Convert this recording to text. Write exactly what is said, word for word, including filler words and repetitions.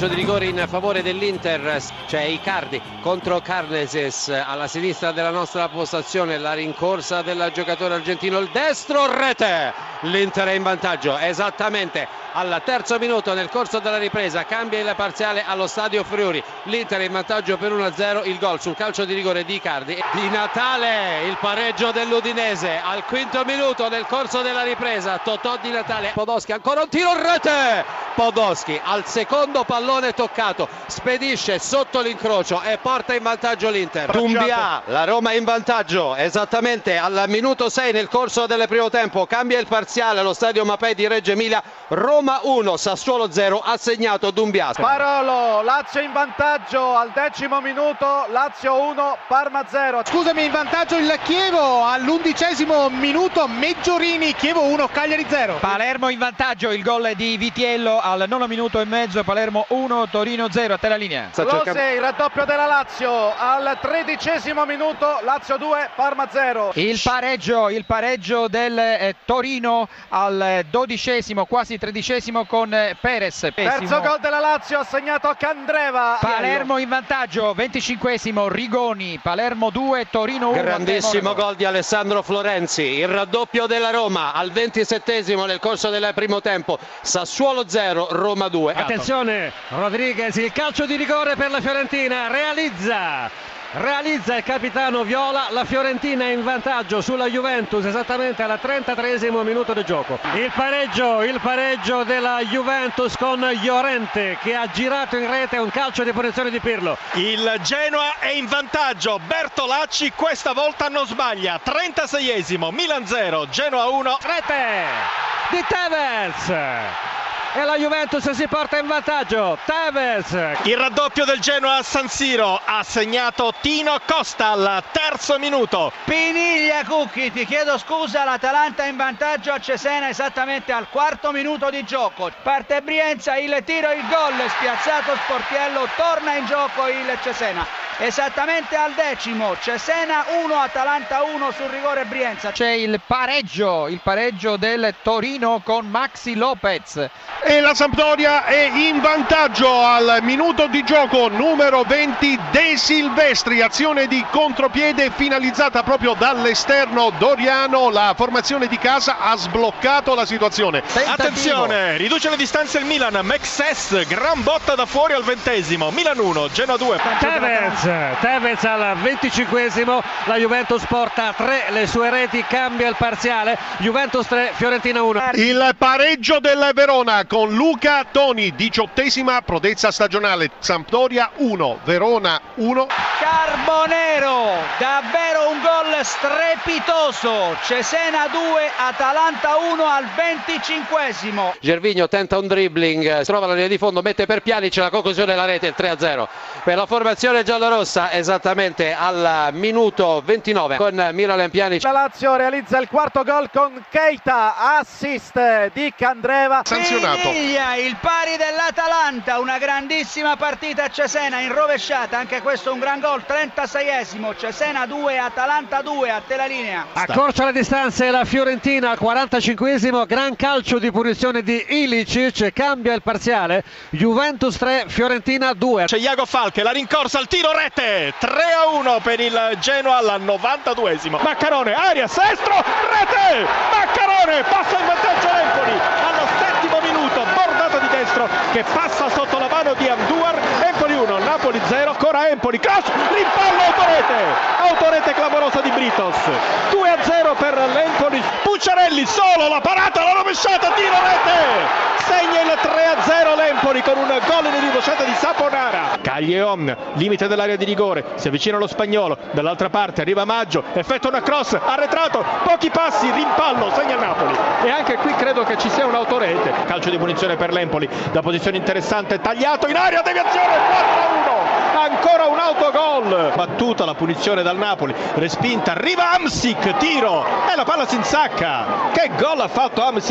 calcio di rigore in favore dell'Inter, c'è Icardi contro Carnesis alla sinistra della nostra postazione, la rincorsa del giocatore argentino, il destro, rete, l'Inter è in vantaggio esattamente al terzo minuto nel corso della ripresa, cambia il parziale allo Stadio Friuli, l'Inter è in vantaggio per uno a zero, il gol sul calcio di rigore di Icardi. Di Natale, il pareggio dell'Udinese al quinto minuto nel corso della ripresa, Totò Di Natale, Podoschi ancora un tiro, rete, Podoschi al secondo pallone toccato spedisce sotto l'incrocio e porta in vantaggio l'Inter. Dumbia, la Roma in vantaggio esattamente al minuto sei nel corso del primo tempo, cambia il parziale allo Stadio Mapei di Reggio Emilia, Roma uno Sassuolo zero, ha segnato Dumbia. Parolo, Lazio in vantaggio al decimo minuto, Lazio uno Parma zero. Scusami, in vantaggio il Chievo all'undicesimo minuto, Meggiorini, Chievo uno Cagliari zero. Palermo in vantaggio, il gol di Vitiello al nono minuto e mezzo, Palermo uno Torino zero. A te la linea. Close, il raddoppio della Lazio al tredicesimo minuto, Lazio due Parma zero. Il pareggio, il pareggio del eh, Torino al dodicesimo, quasi tredicesimo con eh, Perez. Pessimo. Terzo gol della Lazio assegnato a Candreva. Palermo in vantaggio, venticinquesimo Rigoni, Palermo due Torino uno. Grandissimo gol di Alessandro Florenzi, il raddoppio della Roma al ventisettesimo nel corso del primo tempo, Sassuolo zero Roma due. Attenzione, Rodriguez, il calcio di rigore per la Fiorentina, realizza realizza il capitano viola, la Fiorentina è in vantaggio sulla Juventus esattamente alla trentatreesimo minuto di gioco. Il pareggio, il pareggio della Juventus con Llorente che ha girato in rete un calcio di punizione di Pirlo. Il Genoa è in vantaggio, Bertolacci questa volta non sbaglia, trentaseiesimo Milan zero Genoa uno. Rete di Tevez e la Juventus si porta in vantaggio, Tevez. Il raddoppio del Genoa a San Siro, ha segnato Tino Costa al terzo minuto. Piniglia Cucchi, ti chiedo scusa, l'Atalanta in vantaggio a Cesena esattamente al quarto minuto di gioco. Parte Brienza, il tiro, il gol, spiazzato Sportiello, torna in gioco il Cesena. Esattamente al decimo, Cesena uno Atalanta uno sul rigore Brienza. C'è il pareggio, il pareggio del Torino con Maxi Lopez. E la Sampdoria è in vantaggio al minuto di gioco numero venti De Silvestri, azione di contropiede finalizzata proprio dall'esterno doriano, la formazione di casa ha sbloccato la situazione. Tentativo. Attenzione, riduce le distanze il Milan, Mexes, gran botta da fuori al ventesimo, Milan uno Genoa due. Tevez Tevez al venticinquesimo, la Juventus porta a tre le sue reti, cambia il parziale, Juventus tre Fiorentina uno. Il pareggio del Verona con Luca Toni, diciottesima prodezza stagionale, Sampdoria uno Verona uno. Carbonero, davvero un gol strepitoso, Cesena due Atalanta uno al venticinquesimo. Gervinho tenta un dribbling, trova la linea di fondo, mette per Pjanić, la conclusione della rete, il tre a zero per la formazione giallo rossa esattamente al minuto ventinove con Miralem Pjanić. La Lazio realizza il quarto gol con Keita, assist di Candreva. Sanzionato. Piniglia, il pari dell'Atalanta, una grandissima partita a Cesena in rovesciata, anche questo un gran gol, trentaseiesimo Cesena due Atalanta due. A te la linea. Accorcia le distanze la Fiorentina al quarantacinquesimo, gran calcio di punizione di Ilicic, cambia il parziale, Juventus tre Fiorentina due. C'è Iago Falche, la rincorsa al tiro, rete, tre a uno per il Genoa al novantaduesimo. Maccarone, aria, destro, rete, Maccarone passa in vantaggio l'Empoli allo settimo minuto, bordato di destro che passa sotto la mano di Anduar. Empoli uno Napoli zero, ancora Empoli, cross, rimpallo, autorete, autorete clamorosa di Britos, due a zero per l'Empoli. Pucciarelli solo, la parata, la rovesciata, tiro, rete, segna il tre a zero l'Empoli con un gol in rovesciata di Saponara. Caglion, limite dell'area di rigore, si avvicina lo spagnolo, dall'altra parte arriva Maggio, effettua una cross, arretrato, pochi passi, rimpallo, segna Napoli. E anche qui credo che ci sia un'autorete. Calcio di punizione per l'Empoli, da posizione interessante, tagliato in aria, deviazione, quattro a uno. Ancora un autogol, battuta la punizione dal Napoli, respinta, arriva Hamsik, tiro e la palla si insacca. Che gol ha fatto Hamsik.